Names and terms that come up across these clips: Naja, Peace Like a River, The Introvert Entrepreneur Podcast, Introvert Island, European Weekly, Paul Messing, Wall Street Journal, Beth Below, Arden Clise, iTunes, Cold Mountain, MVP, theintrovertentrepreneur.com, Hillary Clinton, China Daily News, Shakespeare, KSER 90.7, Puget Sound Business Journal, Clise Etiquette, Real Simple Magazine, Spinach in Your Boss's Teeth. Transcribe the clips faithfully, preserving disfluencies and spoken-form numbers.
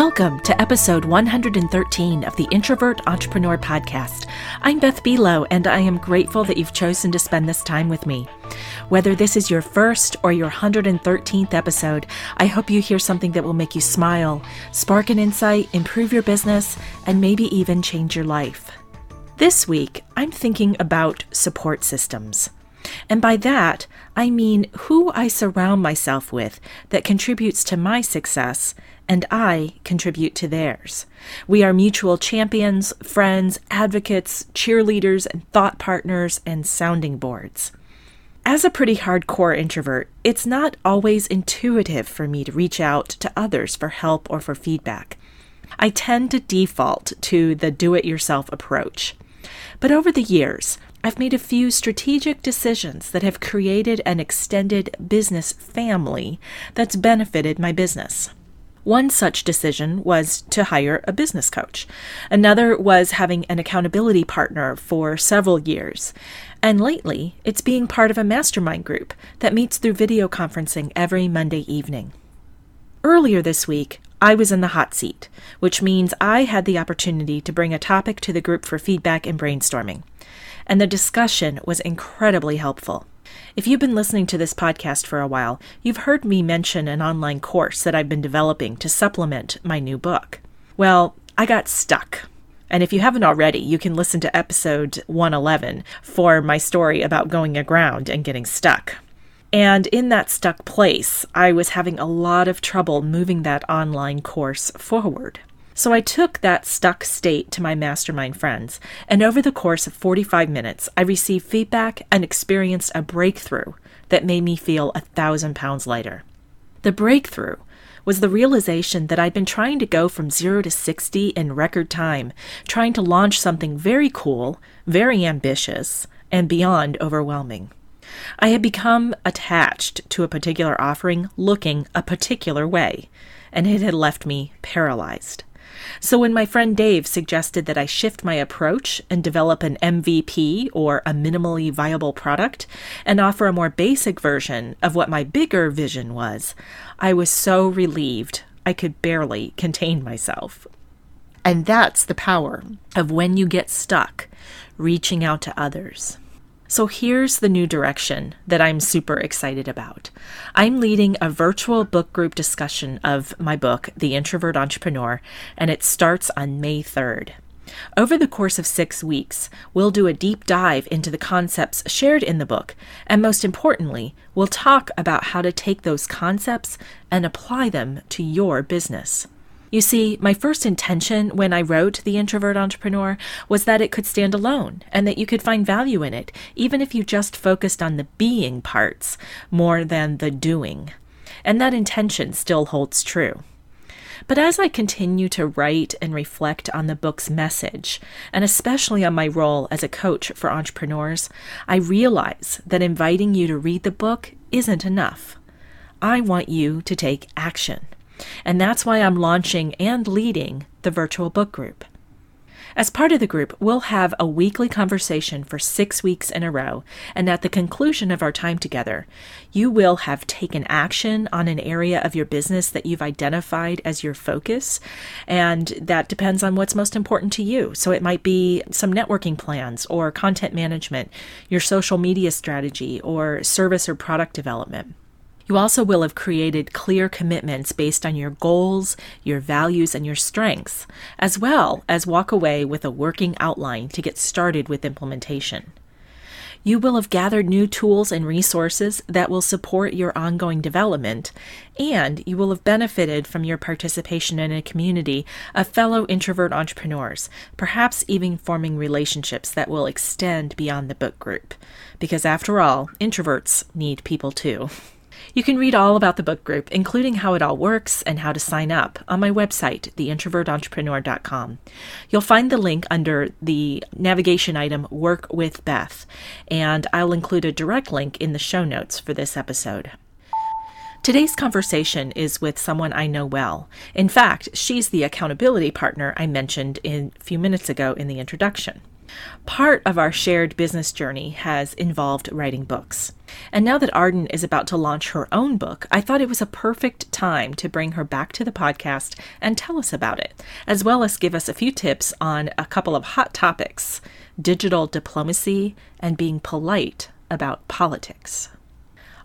Welcome to episode one hundred thirteen of the Introvert Entrepreneur Podcast. I'm Beth Below, and I am grateful that you've chosen to spend this time with me. Whether this is your first or your one hundred thirteenth episode, I hope you hear something that will make you smile, spark an insight, improve your business, and maybe even change your life. This week, I'm thinking about support systems. And by that, I mean who I surround myself with that contributes to my success, and I contribute to theirs. We are mutual champions, friends, advocates, cheerleaders, and thought partners, and sounding boards. As a pretty hardcore introvert, it's not always intuitive for me to reach out to others for help or for feedback. I tend to default to the do-it-yourself approach. But over the years, I've made a few strategic decisions that have created an extended business family that's benefited my business. One such decision was to hire a business coach. Another was having an accountability partner for several years. And lately, it's being part of a mastermind group that meets through video conferencing every Monday evening. Earlier this week, I was in the hot seat, which means I had the opportunity to bring a topic to the group for feedback and brainstorming. And the discussion was incredibly helpful. If you've been listening to this podcast for a while, you've heard me mention an online course that I've been developing to supplement my new book. Well, I got stuck. And if you haven't already, you can listen to episode one eleven for my story about going aground and getting stuck. And in that stuck place, I was having a lot of trouble moving that online course forward. So I took that stuck state to my mastermind friends, and over the course of forty-five minutes, I received feedback and experienced a breakthrough that made me feel a thousand pounds lighter. The breakthrough was the realization that I'd been trying to go from zero to sixty in record time, trying to launch something very cool, very ambitious, and beyond overwhelming. I had become attached to a particular offering looking a particular way, and it had left me paralyzed. So when my friend Dave suggested that I shift my approach and develop an M V P or a minimally viable product and offer a more basic version of what my bigger vision was, I was so relieved I could barely contain myself. And that's the power of when you get stuck, reaching out to others. So here's the new direction that I'm super excited about. I'm leading a virtual book group discussion of my book, The Introvert Entrepreneur, and it starts on May third. Over the course of six weeks, we'll do a deep dive into the concepts shared in the book, and most importantly, we'll talk about how to take those concepts and apply them to your business. You see, my first intention when I wrote The Introvert Entrepreneur was that it could stand alone and that you could find value in it, even if you just focused on the being parts more than the doing. And that intention still holds true. But as I continue to write and reflect on the book's message, and especially on my role as a coach for entrepreneurs, I realize that inviting you to read the book isn't enough. I want you to take action. And that's why I'm launching and leading the virtual book group. As part of the group, we'll have a weekly conversation for six weeks in a row, and at the conclusion of our time together, you will have taken action on an area of your business that you've identified as your focus, and that depends on what's most important to you. So it might be some networking plans or content management, your social media strategy, or service or product development. You also will have created clear commitments based on your goals, your values, and your strengths, as well as walk away with a working outline to get started with implementation. You will have gathered new tools and resources that will support your ongoing development, and you will have benefited from your participation in a community of fellow introvert entrepreneurs, perhaps even forming relationships that will extend beyond the book group. Because after all, introverts need people too. You can read all about the book group, including how it all works and how to sign up, on my website, the introvert entrepreneur dot com. You'll find the link under the navigation item, Work with Beth, and I'll include a direct link in the show notes for this episode. Today's conversation is with someone I know well. In fact, she's the accountability partner I mentioned a few minutes ago in the introduction. Part of our shared business journey has involved writing books. And now that Arden is about to launch her own book, I thought it was a perfect time to bring her back to the podcast and tell us about it, as well as give us a few tips on a couple of hot topics, digital diplomacy and being polite about politics.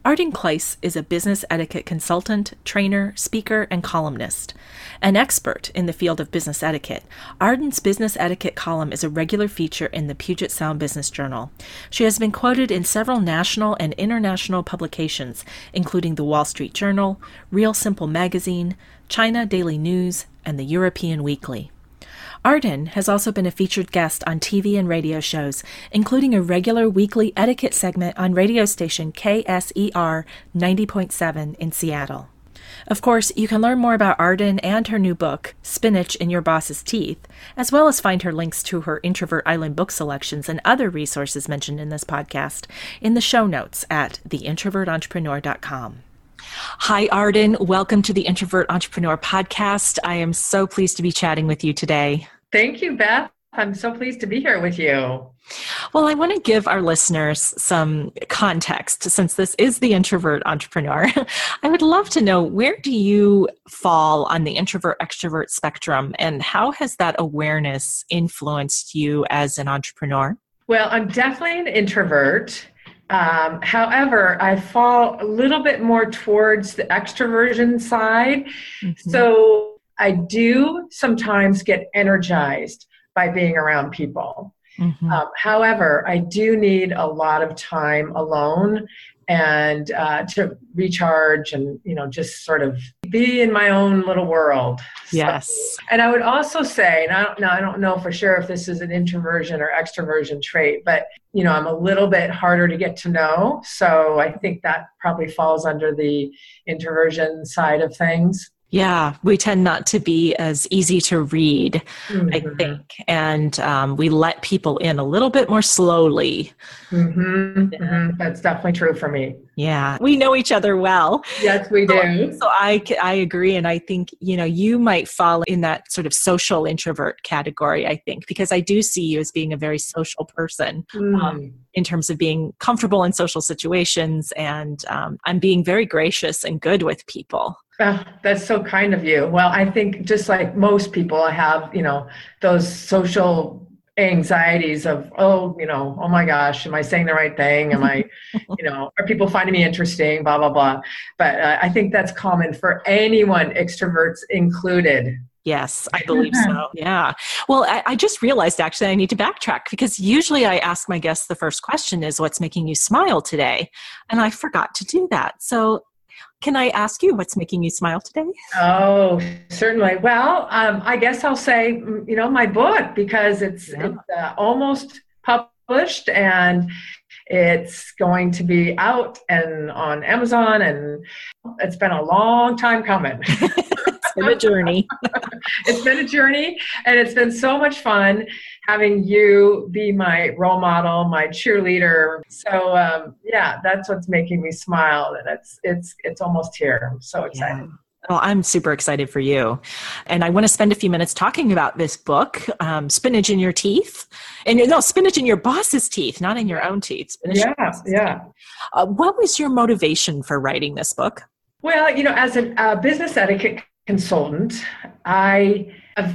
Arden Clise is a business etiquette consultant, trainer, speaker, and columnist. An expert in the field of business etiquette, Arden's business etiquette column is a regular feature in the Puget Sound Business Journal. She has been quoted in several national and international publications, including the Wall Street Journal, Real Simple Magazine, China Daily News, and the European Weekly. Arden has also been a featured guest on T V and radio shows, including a regular weekly etiquette segment on radio station K S E R ninety point seven in Seattle. Of course, you can learn more about Arden and her new book, Spinach in Your Boss's Teeth, as well as find her links to her Introvert Island book selections and other resources mentioned in this podcast in the show notes at the introvert entrepreneur dot com. Hi, Arden. Welcome to the Introvert Entrepreneur Podcast. I am so pleased to be chatting with you today. Thank you, Beth. I'm so pleased to be here with you. Well, I want to give our listeners some context since this is the Introvert Entrepreneur. I would love to know, where do you fall on the introvert-extrovert spectrum, and how has that awareness influenced you as an entrepreneur? Well, I'm definitely an introvert. Um, however, I fall a little bit more towards the extroversion side. Mm-hmm. So I do sometimes get energized by being around people. Mm-hmm. Um, however, I do need a lot of time alone and uh, to recharge and, you know, just sort of be in my own little world. Yes. So, and I would also say, and I don't, now I don't know for sure if this is an introversion or extroversion trait, but, you know, I'm a little bit harder to get to know. So I think that probably falls under the introversion side of things. Yeah, we tend not to be as easy to read, mm-hmm. I think. And um, we let people in a little bit more slowly. Mm-hmm. Mm-hmm. That's definitely true for me. Yeah, we know each other well. Yes, we do. So, so I, I agree. And I think, you know, you might fall in that sort of social introvert category, I think, because I do see you as being a very social person. Mm. Um, in terms of being comfortable in social situations, and um, I'm being very gracious and good with people. Oh, that's so kind of you. Well, I think just like most people, I have, you know, those social anxieties of, oh, you know, oh my gosh, am I saying the right thing? Am I, you know, are people finding me interesting? Blah, blah, blah. But uh, I think that's common for anyone, extroverts included. Yes, I believe so. Yeah. Well, I, I just realized actually I need to backtrack, because usually I ask my guests the first question is, what's making you smile today? And I forgot to do that. So can I ask you what's making you smile today? Oh, certainly. Well, um, I guess I'll say, you know, my book, because it's, yeah. it's uh, almost published and it's going to be out and on Amazon, and it's been a long time coming. It's been a journey. It's been a journey, and it's been so much fun having you be my role model, my cheerleader. So um, yeah, that's what's making me smile, and it's it's it's almost here. I'm so excited. Yeah. Well, I'm super excited for you. And I want to spend a few minutes talking about this book, um, Spinach in Your Teeth. And no, Spinach in Your Boss's Teeth, not in your own teeth. Spinach yeah, yeah. Uh, what was your motivation for writing this book? Well, you know, as a uh, business etiquette consultant, I,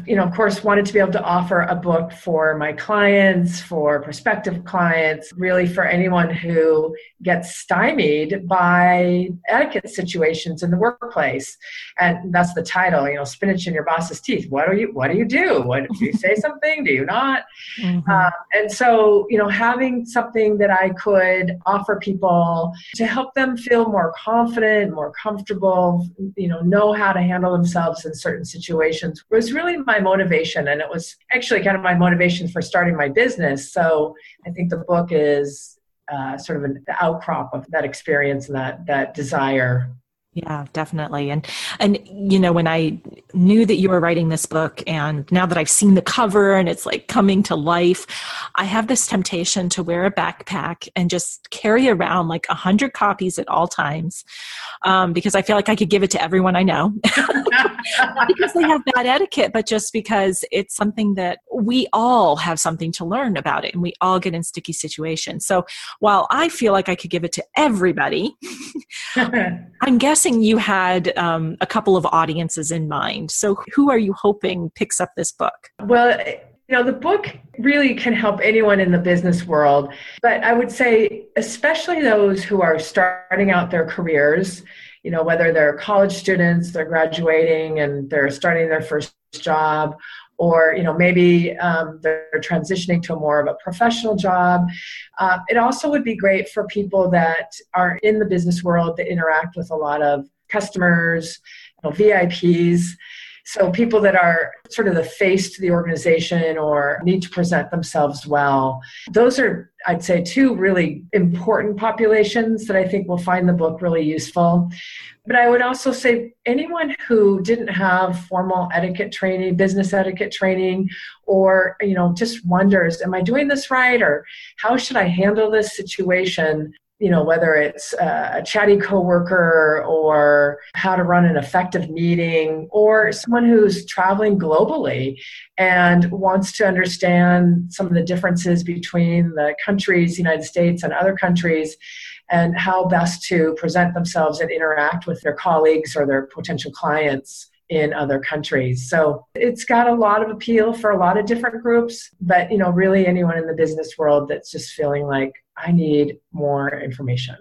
you know, of course, wanted to be able to offer a book for my clients, for prospective clients, really for anyone who gets stymied by etiquette situations in the workplace. And that's the title, you know, Spinach in Your Boss's Teeth. What do you, what do you do? What, do you say something? Do you not? Mm-hmm. Uh, and so, you know, having something that I could offer people to help them feel more confident, more comfortable, you know, know how to handle themselves in certain situations was really my motivation. And it was actually kind of my motivation for starting my business. So I think the book is uh, sort of an outcrop of that experience and that that desire. Yeah, definitely. And, and, you know, when I knew that you were writing this book, and now that I've seen the cover and it's like coming to life, I have this temptation to wear a backpack and just carry around like a hundred copies at all times. Um, because I feel like I could give it to everyone I know because they have bad etiquette, but just because it's something that we all have something to learn about it, and we all get in sticky situations. So while I feel like I could give it to everybody, I'm guessing you had um, a couple of audiences in mind. So who are you hoping picks up this book? Well, you know, the book really can help anyone in the business world, but I would say especially those who are starting out their careers, you know, whether they're college students, they're graduating and they're starting their first job, or, you know, maybe um, they're transitioning to more of a professional job. Uh, it also would be great for people that are in the business world that interact with a lot of customers, you know, V I Ps. So people that are sort of the face to the organization or need to present themselves well. Those are, I'd say, two really important populations that I think will find the book really useful. But I would also say anyone who didn't have formal etiquette training, business etiquette training, or, you know, just wonders, am I doing this right? Or how should I handle this situation? You know, whether it's a chatty coworker or how to run an effective meeting, or someone who's traveling globally and wants to understand some of the differences between the countries, United States and other countries, and how best to present themselves and interact with their colleagues or their potential clients in other countries. So it's got a lot of appeal for a lot of different groups, but, you know, really anyone in the business world that's just feeling like, I need more information.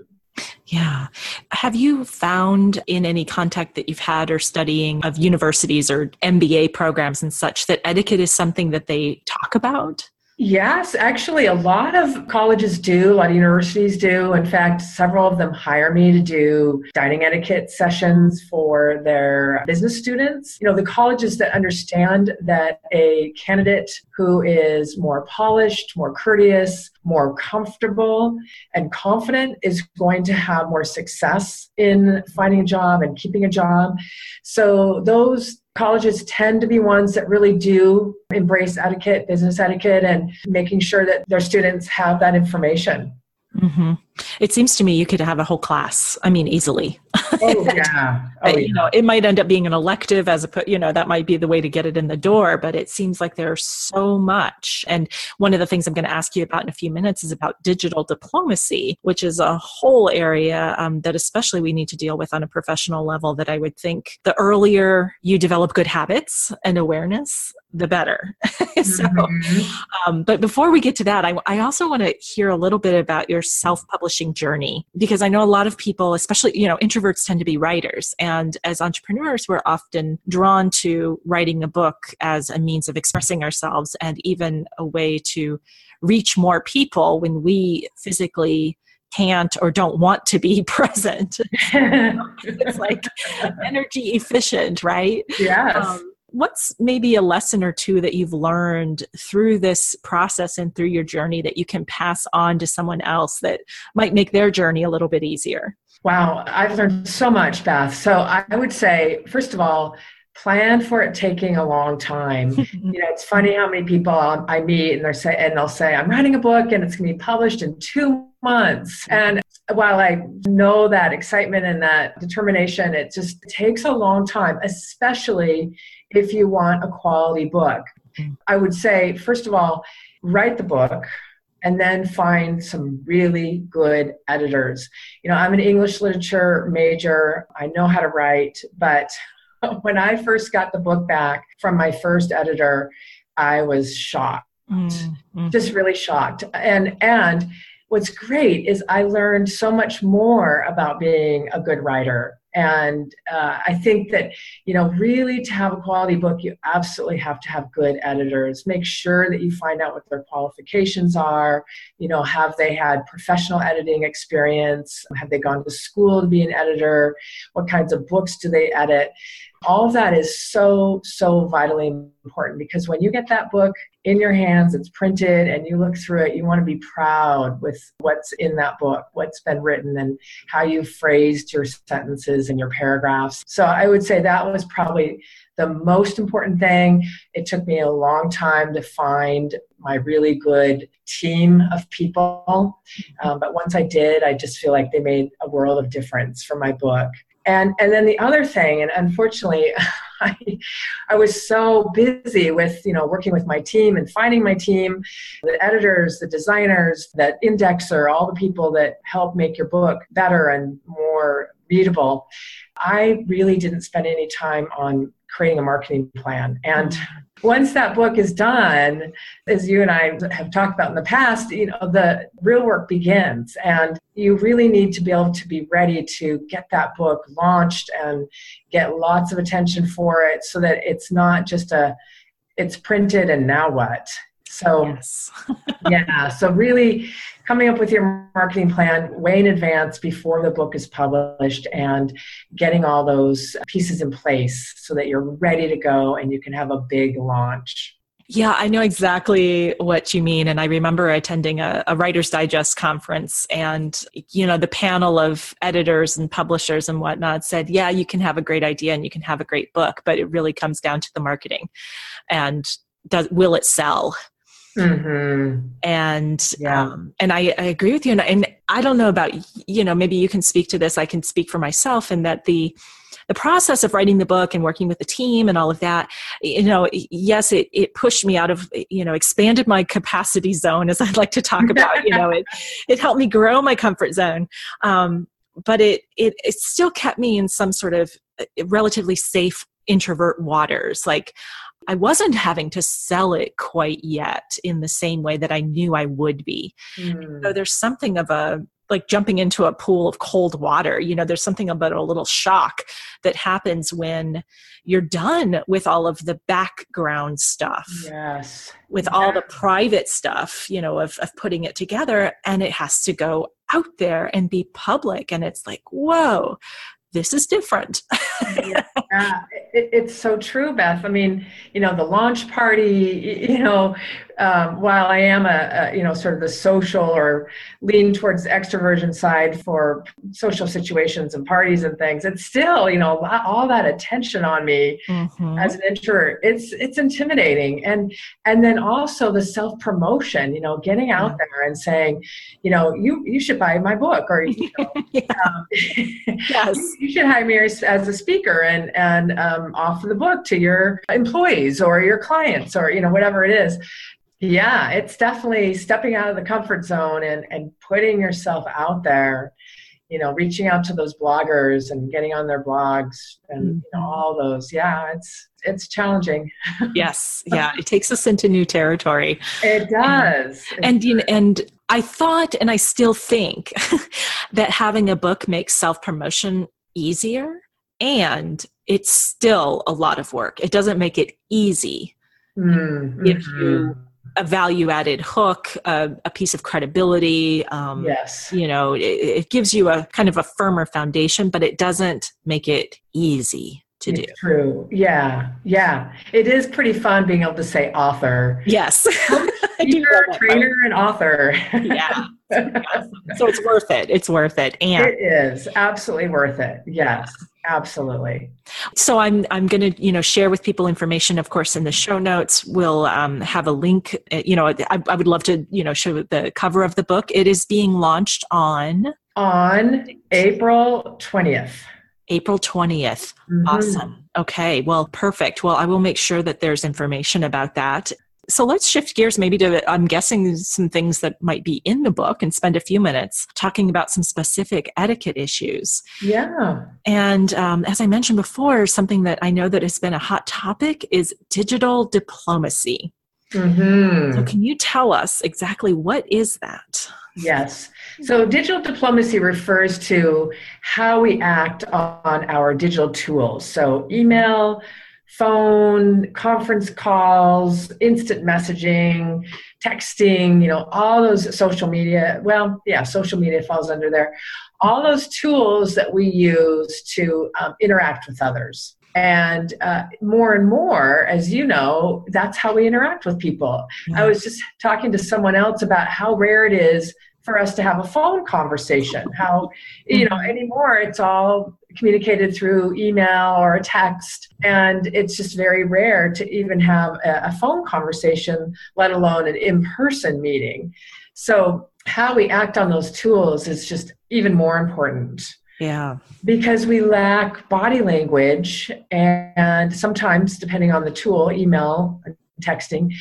Yeah. Have you found in any contact that you've had or studying of universities or M B A programs and such that etiquette is something that they talk about? Yes, actually a lot of colleges do, a lot of universities do. In fact, several of them hire me to do dining etiquette sessions for their business students. You know, the colleges that understand that a candidate who is more polished, more courteous, more comfortable and confident is going to have more success in finding a job and keeping a job. So those colleges tend to be ones that really do embrace etiquette, business etiquette, and making sure that their students have that information. Mm-hmm. It seems to me you could have a whole class. I mean, easily. Oh, yeah. Oh, but, you yeah. know, it might end up being an elective as a, you know, that might be the way to get it in the door, but it seems like there's so much. And one of the things I'm going to ask you about in a few minutes is about digital diplomacy, which is a whole area um, that especially we need to deal with on a professional level, that I would think the earlier you develop good habits and awareness, the better. so, um, but before we get to that, I, I also want to hear a little bit about your self-publishing journey, because I know a lot of people, especially, you know, introverts tend to be writers. And as entrepreneurs, we're often drawn to writing a book as a means of expressing ourselves and even a way to reach more people when we physically can't or don't want to be present. It's like energy efficient, right? Yes. Um, What's maybe a lesson or two that you've learned through this process and through your journey that you can pass on to someone else that might make their journey a little bit easier? Wow, I've learned so much, Beth. So I would say, first of all, plan for it taking a long time. You know, it's funny how many people I meet and they're say, and they'll say, I'm writing a book and it's going to be published in two months. And while I know that excitement and that determination, it just takes a long time, especially if you want a quality book. I would say, first of all, write the book and then find some really good editors. You know, I'm an English literature major. I know how to write, but when I first got the book back from my first editor, I was shocked, mm-hmm. just really shocked. And, and what's great is I learned so much more about being a good writer. And uh, I think that, you know, really to have a quality book, you absolutely have to have good editors. Make sure that you find out what their qualifications are. You know, have they had professional editing experience? Have they gone to school to be an editor? What kinds of books do they edit? All of that is so, so vitally important, because when you get that book in your hands, it's printed and you look through it, you want to be proud with what's in that book, what's been written and how you phrased your sentences sentences in your paragraphs. So I would say that was probably the most important thing. It took me a long time to find my really good team of people. Um, but once I did, I just feel like they made a world of difference for my book. And and then the other thing, and unfortunately, I, I was so busy with, you know, working with my team and finding my team, the editors, the designers, that indexer, all the people that help make your book better and more readable. I really didn't spend any time on creating a marketing plan. And once that book is done, as you and I have talked about in the past, you know, the real work begins, and you really need to be able to be ready to get that book launched and get lots of attention for it, so that it's not just a, it's printed and now what? So yes. yeah, so really coming up with your marketing plan way in advance before the book is published, and getting all those pieces in place so that you're ready to go and you can have a big launch. Yeah, I know exactly what you mean. And I remember attending a, a Writer's Digest conference, and, you know, the panel of editors and publishers and whatnot said, yeah, you can have a great idea and you can have a great book, but it really comes down to the marketing and does, will it sell? Mm-hmm. And, yeah. um, and I, I agree with you. And, and I don't know about, you know, maybe you can speak to this. I can speak for myself, in that the, the process of writing the book and working with the team and all of that, you know, yes, it, it pushed me out of, you know, expanded my capacity zone, as I like to talk about, you know, it, it helped me grow my comfort zone. Um, but it, it, it still kept me in some sort of relatively safe introvert waters. Like, I wasn't having to sell it quite yet in the same way that I knew I would be. Mm. So there's something of a, like jumping into a pool of cold water, you know, there's something about a little shock that happens when you're done with all of the background stuff, yes, with all the private stuff, you know, of, of putting it together, and it has to go out there and be public. And it's like, whoa, this is different. Yeah, it, it's so true, Beth. I mean, you know, the launch party, you know, um, while I am a, a, you know, sort of the social or lean towards the extroversion side for social situations and parties and things, it's still, you know, all that attention on me mm-hmm. as an introvert. It's, it's intimidating. And, and then also the self-promotion, you know, getting out yeah. there and saying, you know, you, you should buy my book, or, you know, yeah. um, yes. you, you should hire me as, as a speaker and, and um, offer the book to your employees or your clients, or, you know, whatever it is. Yeah, it's definitely stepping out of the comfort zone and, and putting yourself out there, you know, reaching out to those bloggers and getting on their blogs and, you know, all those. Yeah, it's it's challenging. Yes. Yeah. It takes us into new territory. It does. And, and, and I thought, and I still think that having a book makes self-promotion easier, and it's still a lot of work. It doesn't make it easy. Mm-hmm. If you a value-added hook, a, a piece of credibility. Um, yes. You know, it, it gives you a kind of a firmer foundation, but it doesn't make it easy to it's do. True. Yeah. Yeah. It is pretty fun being able to say author. Yes. You're a trainer and author. Yeah. Awesome. So it's worth it. It's worth it. And it is absolutely worth it. Yes. Absolutely. So I'm I'm going to, you know, share with people information, of course, in the show notes. We'll um, have a link. You know, I, I would love to, you know, show the cover of the book. It is being launched on? On April twentieth. April twentieth. Mm-hmm. Awesome. Okay. Well, perfect. Well, I will make sure that there's information about that. So let's shift gears maybe to, I'm guessing, some things that might be in the book, and spend a few minutes talking about some specific etiquette issues. Yeah. And um, as I mentioned before, something that I know that has been a hot topic is digital diplomacy. Mm-hmm. So can you tell us exactly what is that? Yes. So digital diplomacy refers to how we act on our digital tools. So email, phone, conference calls, instant messaging, texting, you know, all those social media. Well, yeah, social media falls under there. All those tools that we use to um, interact with others. And uh, more and more, as you know, that's how we interact with people. Mm-hmm. I was just talking to someone else about how rare it is for us to have a phone conversation. How, you know, anymore it's all communicated through email or a text, and it's just very rare to even have a phone conversation, let alone an in-person meeting. So how we act on those tools is just even more important. Yeah. Because we lack body language, and sometimes, depending on the tool, email, texting,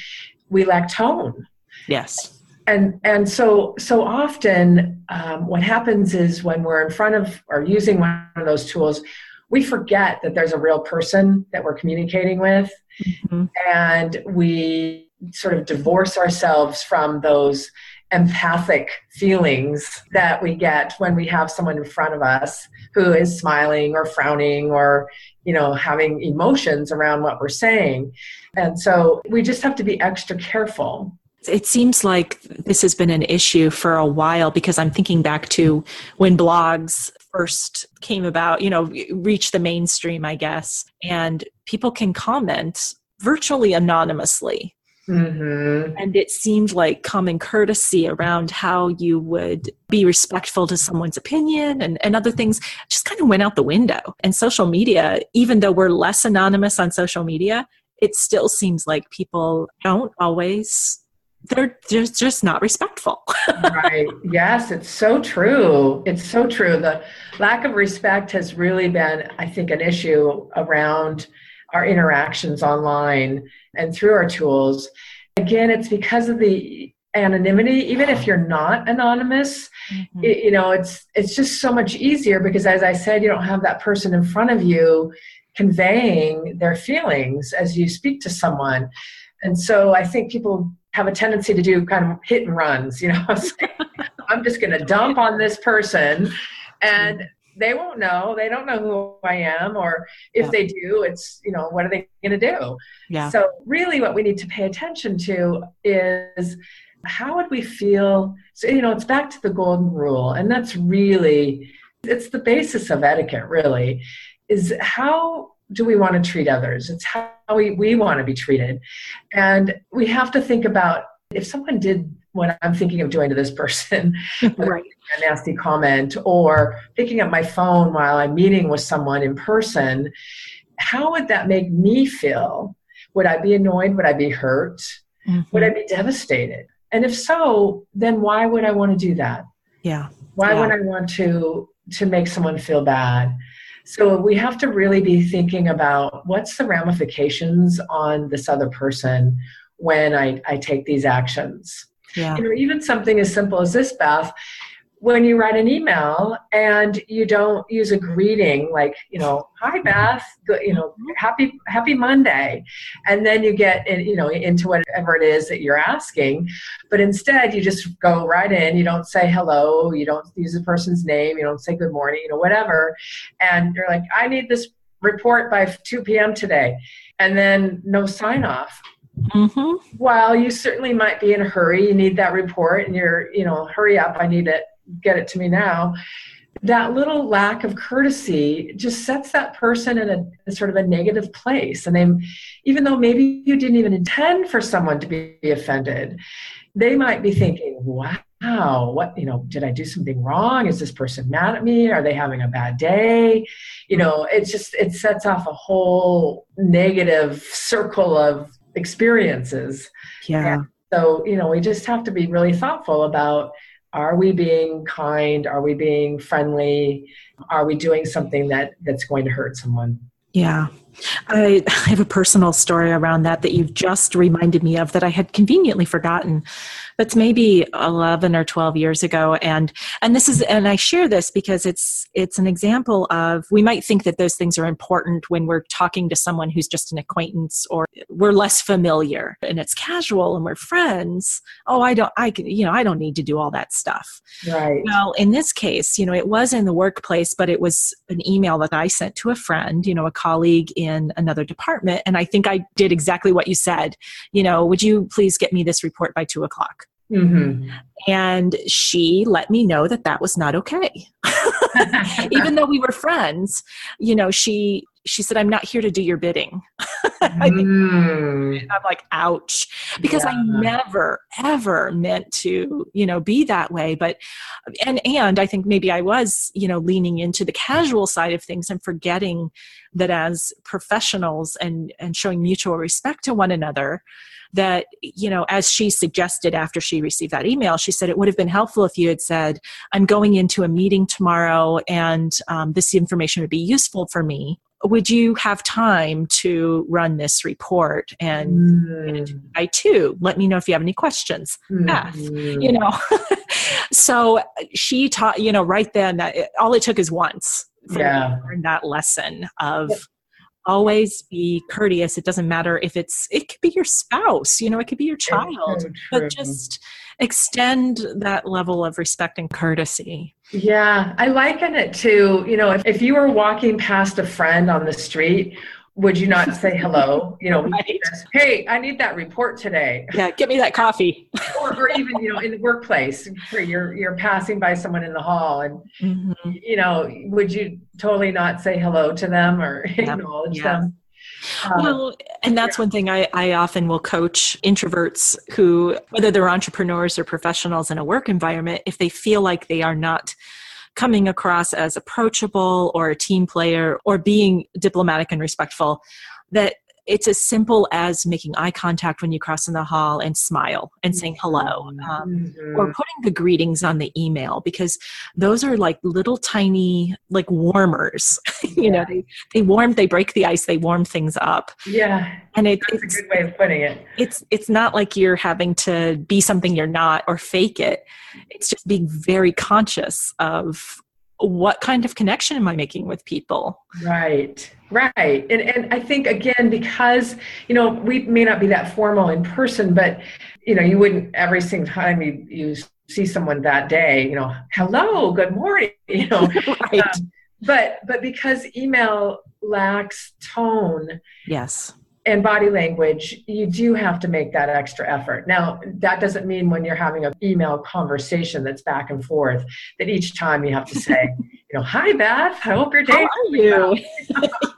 we lack tone. Yes. And and so so often um, what happens is when we're in front of or using one of those tools, we forget that there's a real person that we're communicating with, mm-hmm. and we sort of divorce ourselves from those empathic feelings that we get when we have someone in front of us who is smiling or frowning or, you know, having emotions around what we're saying. And so we just have to be extra careful. It seems like this has been an issue for a while, because I'm thinking back to when blogs first came about, you know, reached the mainstream, I guess, and people can comment virtually anonymously. Mm-hmm. And it seemed like common courtesy around how you would be respectful to someone's opinion and, and other things just kind of went out the window. And social media, even though we're less anonymous on social media, it still seems like people don't always... They're just, just not respectful. Right. Yes, it's so true. It's so true. The lack of respect has really been, I think, an issue around our interactions online and through our tools. Again, it's because of the anonymity. Even if you're not anonymous, mm-hmm. it, you know, it's it's just so much easier because, as I said, you don't have that person in front of you conveying their feelings as you speak to someone. And so I think people have a tendency to do kind of hit and runs, you know, I'm just going to dump on this person and they won't know, they don't know who I am, or if yeah. they do, it's, you know, what are they going to do? Yeah. So really what we need to pay attention to is how would we feel? So, you know, it's back to the golden rule, and that's really, it's the basis of etiquette really, is how do we want to treat others? It's how we, we want to be treated. And we have to think about, if someone did what I'm thinking of doing to this person, right. a nasty comment, or picking up my phone while I'm meeting with someone in person, how would that make me feel? Would I be annoyed? Would I be hurt? Mm-hmm. Would I be devastated? And if so, then why would I want to do that? Yeah. Why yeah. would I want to to make someone feel bad? So we have to really be thinking about what's the ramifications on this other person when I, I take these actions. Yeah. You know, even something as simple as this, Beth, when you write an email and you don't use a greeting like, you know, hi Beth, you know, happy, happy Monday. And then you get in, you know, into whatever it is that you're asking, but instead you just go right in. You don't say hello. You don't use the person's name. You don't say good morning, you know, whatever. And you're like, I need this report by two p.m. today. And then no sign off. Mm-hmm. While you certainly might be in a hurry, you need that report and you're, you know, hurry up. I need it. Get it to me now. That little lack of courtesy just sets that person in a, a sort of a negative place. And they, even though maybe you didn't even intend for someone to be offended, they might be thinking, wow, what, you know, did I do something wrong? Is this person mad at me? Are they having a bad day? You know, it's just, it sets off a whole negative circle of experiences. Yeah. And so, you know, we just have to be really thoughtful about, are we being kind? Are we being friendly? Are we doing something that, that's going to hurt someone? Yeah. I have a personal story around that that you've just reminded me of that I had conveniently forgotten. That's maybe eleven or twelve years ago. And and this is, and I share this because it's it's an example of, we might think that those things are important when we're talking to someone who's just an acquaintance or we're less familiar and it's casual and we're friends. Oh, I don't, I can, you know, I don't need to do all that stuff. Right. Well, in this case, you know, it was in the workplace, but it was an email that I sent to a friend, you know, a colleague in another department. And I think I did exactly what you said. You know, would you please get me this report by two o'clock? Mm-hmm. And she let me know that that was not okay. Even though we were friends, you know, she she said, I'm not here to do your bidding. Mm. I'm like, ouch, because yeah. I never, ever meant to, you know, be that way. But, and, and I think maybe I was, you know, leaning into the casual side of things and forgetting that as professionals and, and showing mutual respect to one another, that, you know, as she suggested after she received that email, she said, it would have been helpful if you had said, I'm going into a meeting tomorrow and um, this information would be useful for me. Would you have time to run this report? And, mm. and I too, let me know if you have any questions. Mm. F, you know, so she taught, you know, right then that it, all it took is once for yeah. me to learn that lesson of yep. always be courteous. It doesn't matter if it's, it could be your spouse, you know, it could be your child, so but just extend that level of respect and courtesy. Yeah. I liken it to, you know, if, if you were walking past a friend on the street, would you not say hello? You know, right. Hey, I need that report today. Yeah. Get me that coffee. or, or even, you know, in the workplace, you're, you're passing by someone in the hall and, mm-hmm. you know, would you totally not say hello to them or yeah. acknowledge yeah. them? Well, and that's one thing I, I often will coach introverts who, whether they're entrepreneurs or professionals in a work environment, if they feel like they are not coming across as approachable or a team player or being diplomatic and respectful, that it's as simple as making eye contact when you cross in the hall and smile and saying hello, um, mm-hmm. or putting the greetings on the email, because those are like little tiny, like warmers, you yeah. know, they, they warm, they break the ice, they warm things up. Yeah. And it, That's it's a good way of putting it. It's, it's not like you're having to be something you're not or fake it. It's just being very conscious of what kind of connection am I making with people? Right. Right. And and I think, again, because, you know, we may not be that formal in person, but, you know, you wouldn't every single time you, you see someone that day, you know, hello, good morning, you know, right. um, but, but because email lacks tone. Yes. And body language, you do have to make that extra effort. Now, that doesn't mean when you're having an email conversation that's back and forth, that each time you have to say, you know, hi, Beth, I hope your day. How are you?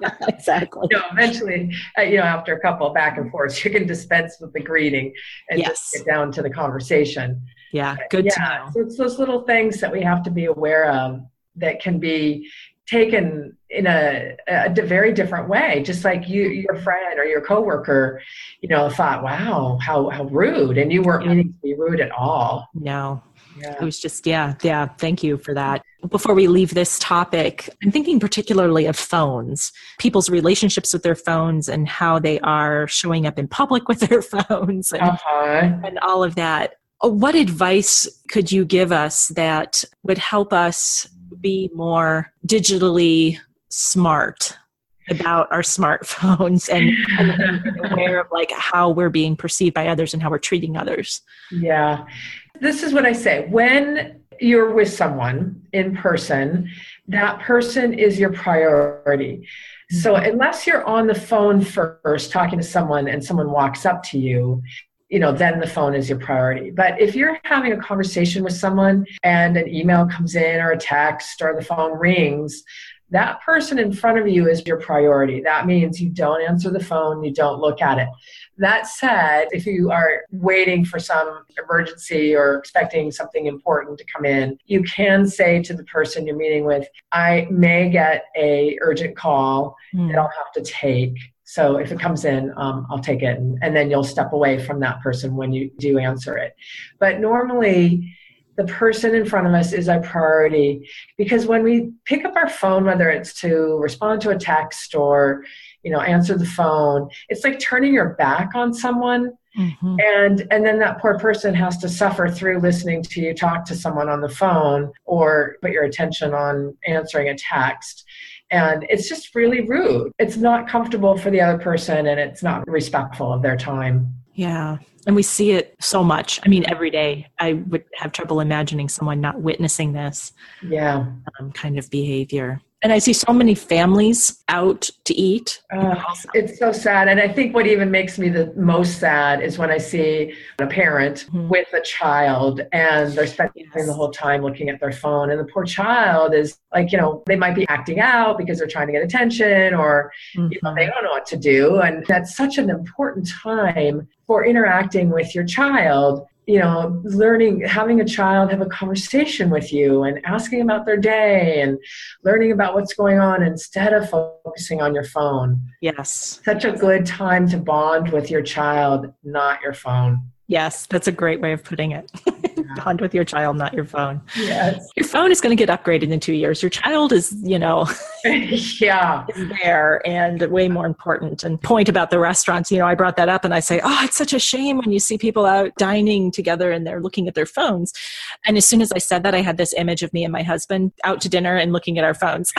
Yeah, exactly. You know, eventually, uh, you know, after a couple of back and forths, you can dispense with the greeting and yes. just get down to the conversation. Yeah, good yeah, to know. So it's those little things that we have to be aware of that can be taken in a, a very different way, just like you, your friend or your coworker, you know, thought, wow, how, how rude. And you weren't yeah. meaning to be rude at all. No, yeah. it was just, yeah. Yeah. Thank you for that. Before we leave this topic, I'm thinking particularly of phones, people's relationships with their phones and how they are showing up in public with their phones and, uh-huh. and all of that. What advice could you give us that would help us be more digitally smart about our smartphones and, and aware of like how we're being perceived by others and how we're treating others? Yeah. This is what I say. When you're with someone in person, that person is your priority. So unless you're on the phone first talking to someone and someone walks up to you, you know, then the phone is your priority. But if you're having a conversation with someone and an email comes in or a text or the phone rings, that person in front of you is your priority. That means you don't answer the phone, you don't look at it. That said, if you are waiting for some emergency or expecting something important to come in, you can say to the person you're meeting with, I may get a urgent call mm. that I'll have to take. So if it comes in, um, I'll take it. And, and then you'll step away from that person when you do answer it. But normally, the person in front of us is our priority, because when we pick up our phone, whether it's to respond to a text or, you know, answer the phone, it's like turning your back on someone. Mm-hmm. And and then that poor person has to suffer through listening to you talk to someone on the phone or put your attention on answering a text. And it's just really rude. It's not comfortable for the other person, and it's not respectful of their time. Yeah. And we see it so much. I mean, every day I would have trouble imagining someone not witnessing this yeah. um, kind of behavior. And I see so many families out to eat. Uh, it's so sad. And I think what even makes me the most sad is when I see a parent mm-hmm. with a child and they're spending yes. the whole time looking at their phone. And the poor child is like, you know, they might be acting out because they're trying to get attention or mm-hmm. you know, they don't know what to do. And that's such an important time for interacting with your child. You know, learning, having a child have a conversation with you and asking about their day and learning about what's going on instead of focusing on your phone. Yes. Such a good time to bond with your child, not your phone. Yes, that's a great way of putting it. Bond with your child, not your phone. Yes. Your phone is going to get upgraded in two years. Your child is, you know, yeah, is there and way more important. And point about the restaurants, you know, I brought that up and I say, oh, it's such a shame when you see people out dining together and they're looking at their phones. And as soon as I said that, I had this image of me and my husband out to dinner and looking at our phones.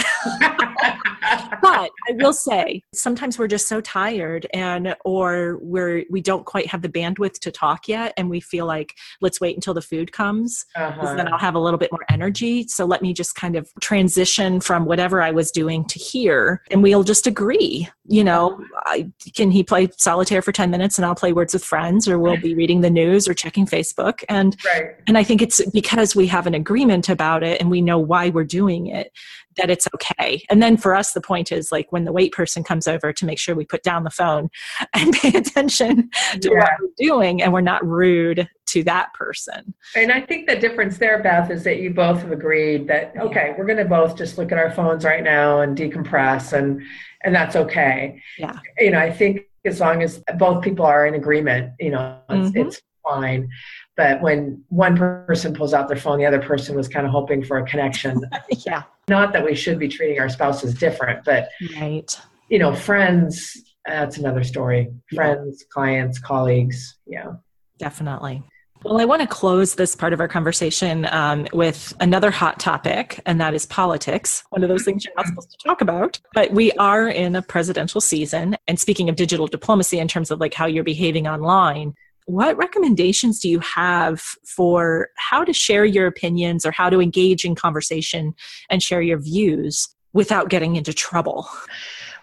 But I will say, sometimes we're just so tired and or we're, we don't quite have the bandwidth to talk yet. And we feel like, let's wait until the food comes, uh-huh. because then I'll have a little bit more energy. So let me just kind of transition from whatever I was doing to here. And we'll just agree, you know, I, can he play solitaire for ten minutes and I'll play Words with Friends, or we'll be reading the news or checking Facebook. And, right. and I think it's because we have an agreement about it and we know why we're doing it, that it's okay. And then for us, the point is like when the wait person comes over to make sure we put down the phone and pay attention to yeah. what we're doing and we're not rude to that person. And I think the difference there, Beth, is that you both have agreed that, okay, yeah. we're going to both just look at our phones right now and decompress and, and that's okay. Yeah. You know, I think as long as both people are in agreement, you know, it's, mm-hmm. it's fine. But when one person pulls out their phone, the other person was kind of hoping for a connection. yeah. Not that we should be treating our spouses different, but, right. you know, friends, that's another story. Friends, yeah. clients, colleagues. Yeah. Definitely. Well, I want to close this part of our conversation um, with another hot topic, and that is politics. One of those things you're not supposed to talk about, but we are in a presidential season. And speaking of digital diplomacy in terms of like how you're behaving online, what recommendations do you have for how to share your opinions or how to engage in conversation and share your views without getting into trouble?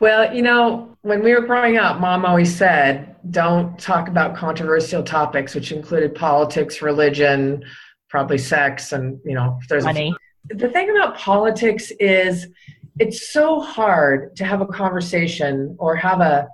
Well, you know, when we were growing up, Mom always said, don't talk about controversial topics, which included politics, religion, probably sex, and, you know, if there's money. A, the thing about politics is it's so hard to have a conversation or have a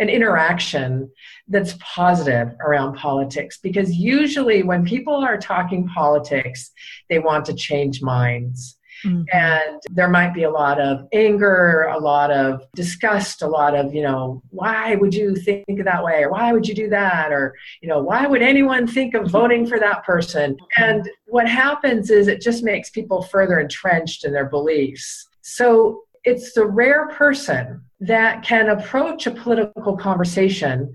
an interaction that's positive around politics, because usually when people are talking politics, they want to change minds. Mm-hmm. And there might be a lot of anger, a lot of disgust, a lot of, you know, why would you think that way? Or why would you do that? Or, you know, why would anyone think of voting for that person? And what happens is it just makes people further entrenched in their beliefs. So it's the rare person that can approach a political conversation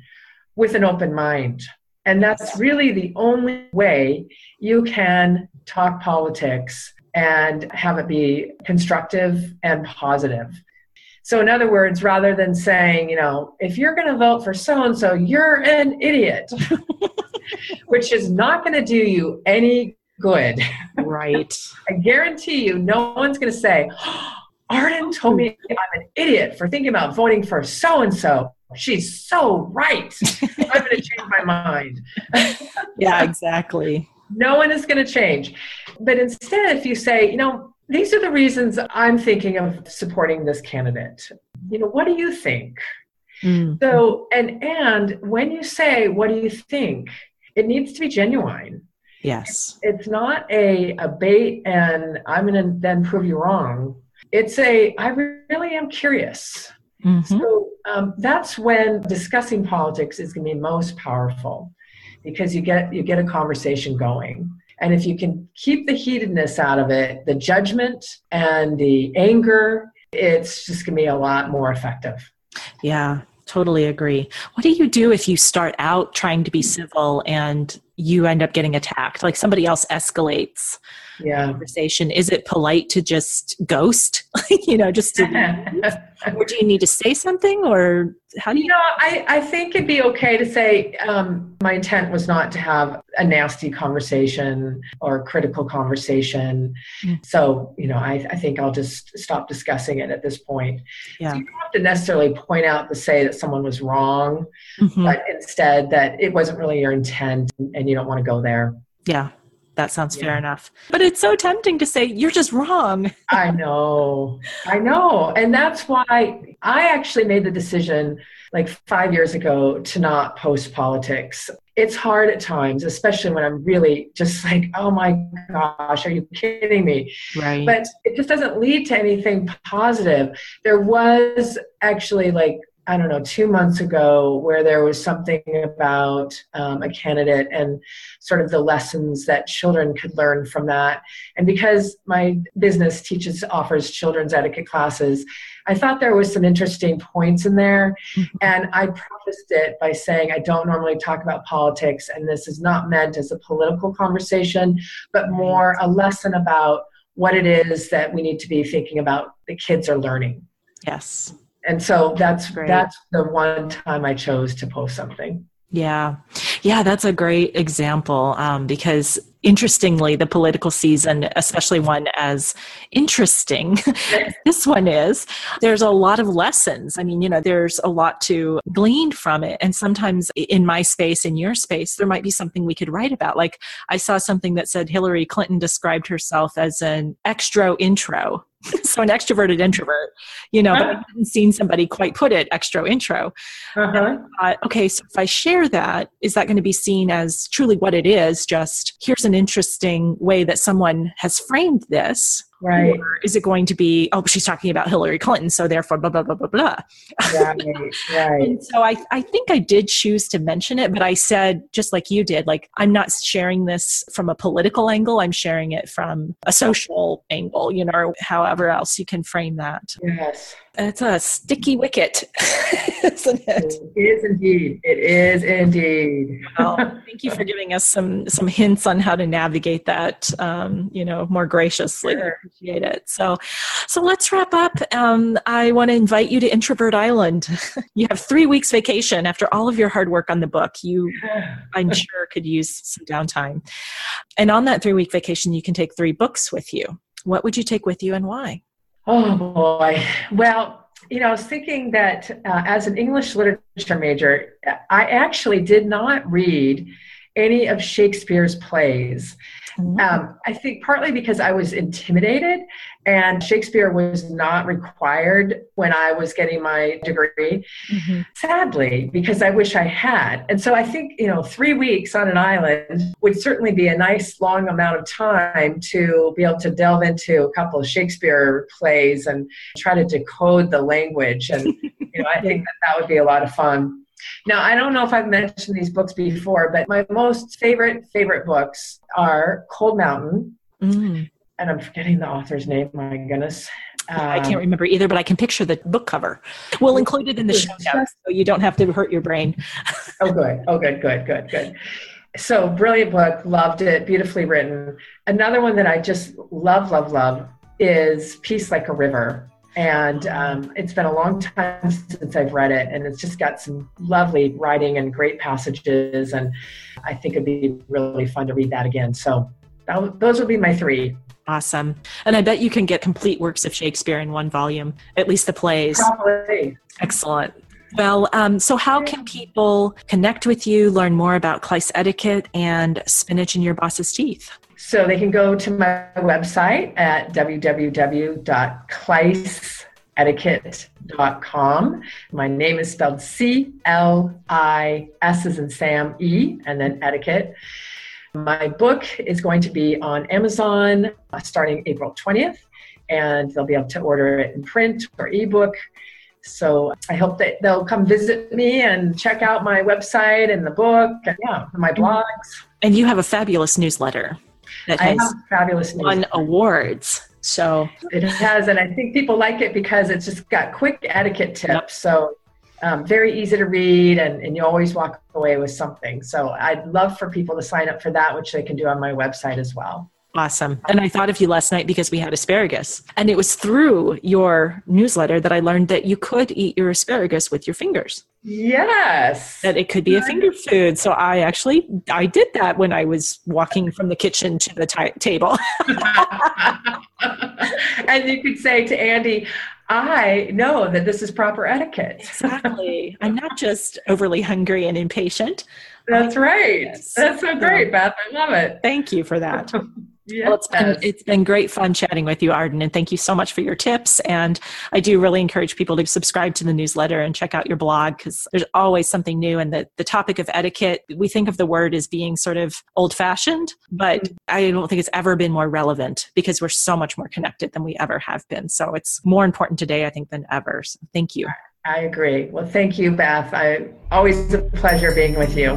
with an open mind. And that's really the only way you can talk politics and have it be constructive and positive. So in other words, rather than saying, you know, if you're going to vote for so-and-so, you're an idiot, which is not going to do you any good. Right. I guarantee you, no one's going to say, oh, Arden told me I'm an idiot for thinking about voting for so-and-so. She's so right. I'm going to change my mind. Yeah, exactly. No one is going to change. But instead, if you say, you know, these are the reasons I'm thinking of supporting this candidate. You know, what do you think? Mm. So, and, and when you say, what do you think? It needs to be genuine. Yes. It's not a, a bait and I'm going to then prove you wrong. It's a, I really am curious. Mm-hmm. So um, that's when discussing politics is going to be most powerful, because you get you get a conversation going. And if you can keep the heatedness out of it, the judgment and the anger, it's just going to be a lot more effective. Yeah, totally agree. What do you do if you start out trying to be civil and you end up getting attacked. Like somebody else escalates yeah. the conversation. Is it polite to just ghost? you know, just to, or do you need to say something, or how do you? You know, I, I think it'd be okay to say, um, my intent was not to have a nasty conversation or a critical conversation. Mm. So, you know, I, I think I'll just stop discussing it at this point. Yeah. So you don't have to necessarily point out to say that someone was wrong, mm-hmm. but instead that it wasn't really your intent and you don't want to go there. Yeah. That sounds yeah. fair enough. But it's so tempting to say, you're just wrong. I know. I know. And that's why I actually made the decision like five years ago to not post politics. It's hard at times, especially when I'm really just like, oh my gosh, are you kidding me? Right. But it just doesn't lead to anything positive. There was actually like, I don't know, two months ago where there was something about um, a candidate and sort of the lessons that children could learn from that. And because my business teaches, offers children's etiquette classes, I thought there was some interesting points in there. Mm-hmm. And I prefaced it by saying, I don't normally talk about politics and this is not meant as a political conversation, but more a lesson about what it is that we need to be thinking about the kids are learning. Yes. And so that's great. That's the one time I chose to post something. Yeah. Yeah, that's a great example um, because interestingly, the political season, especially one as interesting as this one is, there's a lot of lessons. I mean, you know, there's a lot to glean from it. And sometimes in my space, in your space, there might be something we could write about. Like I saw something that said Hillary Clinton described herself as an extro intro. So an extroverted introvert, you know, uh-huh. but I hadn't seen somebody quite put it, extro intro. Uh-huh. I thought, okay, so if I share that, is that going to be seen as truly what it is? Just here's an interesting way that someone has framed this. Right. Or is it going to be, oh, she's talking about Hillary Clinton, so therefore blah, blah, blah, blah, blah. Right, right. And so I, I think I did choose to mention it, but I said, just like you did, like, I'm not sharing this from a political angle. I'm sharing it from a social angle, you know, or however else you can frame that. Yes. It's a sticky wicket, isn't it? It is indeed. It is indeed. Well, thank you for giving us some some hints on how to navigate that, um, you know, more graciously. Sure. I appreciate it. So, so let's wrap up. Um, I want to invite you to Introvert Island. You have three weeks vacation after all of your hard work on the book. You, I'm sure, could use some downtime. And on that three-week vacation, you can take three books with you. What would you take with you and why? Oh, boy. Well, you know, I was thinking that uh, as an English literature major, I actually did not read any of Shakespeare's plays. Mm-hmm. Um, I think partly because I was intimidated and Shakespeare was not required when I was getting my degree, mm-hmm. sadly, because I wish I had. And so I think, you know, three weeks on an island would certainly be a nice long amount of time to be able to delve into a couple of Shakespeare plays and try to decode the language. And, you know, I think that that would be a lot of fun. Now, I don't know if I've mentioned these books before, but my most favorite, favorite books are Cold Mountain. Mm. And I'm forgetting the author's name, my goodness. Um, I can't remember either, but I can picture the book cover. We'll include it in the show notes so you don't have to hurt your brain. Oh, good. Oh, good, good, good, good. So brilliant book. Loved it. Beautifully written. Another one that I just love, love, love is Peace Like a River. And um, it's been a long time since I've read it, and it's just got some lovely writing and great passages, and I think it'd be really fun to read that again. So that, those would be my three. Awesome. And I bet you can get complete works of Shakespeare in one volume, at least the plays. Probably. Excellent. Well, um, so how can people connect with you, learn more about Clise Etiquette and Spinach in Your Boss's Teeth? So they can go to my website at w w w dot clise etiquette dot com. My name is spelled C L I S as in Sam, E, and then etiquette. My book is going to be on Amazon starting April twentieth, and they'll be able to order it in print or ebook. So I hope that they'll come visit me and check out my website and the book and yeah, my blogs. And you have a fabulous newsletter. That I has fabulous won awards. So it has, and I think people like it because it's just got quick etiquette tips. Yep. So um, very easy to read, and, and you always walk away with something. So I'd love for people to sign up for that, which they can do on my website as well. Awesome. And I thought of you last night because we had asparagus, and it was through your newsletter that I learned that you could eat your asparagus with your fingers. Yes. That it could be a finger food. So I actually, I did that when I was walking from the kitchen to the t- table. And you could say to Andy, I know that this is proper etiquette. Exactly. I'm not just overly hungry and impatient. That's right. Yes. That's so great, Beth. I love it. Thank you for that. Yes. Well, it's been, it's been great fun chatting with you, Arden, and thank you so much for your tips. And I do really encourage people to subscribe to the newsletter and check out your blog, because there's always something new. And the, the topic of etiquette, we think of the word as being sort of old-fashioned, but mm-hmm. I don't think it's ever been more relevant, because we're so much more connected than we ever have been. So it's more important today, I think, than ever. So thank you. I agree. Well, thank you, Beth. I always a pleasure being with you.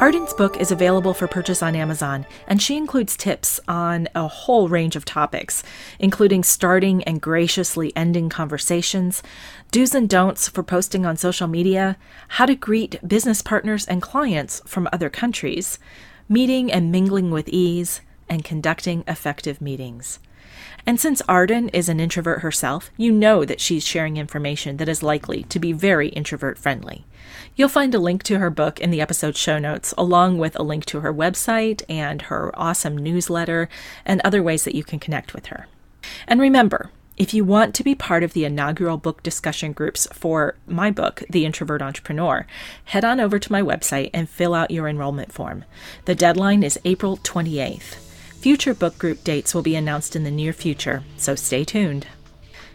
Arden's book is available for purchase on Amazon, and she includes tips on a whole range of topics, including starting and graciously ending conversations, do's and don'ts for posting on social media, how to greet business partners and clients from other countries, meeting and mingling with ease, and conducting effective meetings. And since Arden is an introvert herself, you know that she's sharing information that is likely to be very introvert-friendly. You'll find a link to her book in the episode show notes, along with a link to her website and her awesome newsletter and other ways that you can connect with her. And remember, if you want to be part of the inaugural book discussion groups for my book, The Introvert Entrepreneur, head on over to my website and fill out your enrollment form. The deadline is April twenty-eighth. Future book group dates will be announced in the near future, so stay tuned.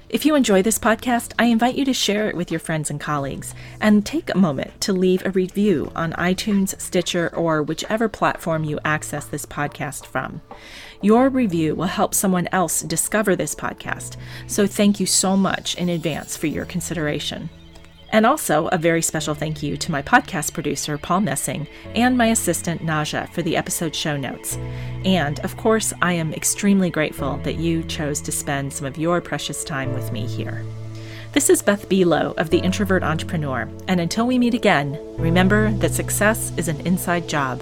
If you enjoy this podcast, I invite you to share it with your friends and colleagues, and take a moment to leave a review on iTunes, Stitcher, or whichever platform you access this podcast from. Your review will help someone else discover this podcast, so thank you so much in advance for your consideration. And also, a very special thank you to my podcast producer, Paul Messing, and my assistant, Naja, for the episode show notes. And, of course, I am extremely grateful that you chose to spend some of your precious time with me here. This is Beth Below of The Introvert Entrepreneur, and until we meet again, remember that success is an inside job.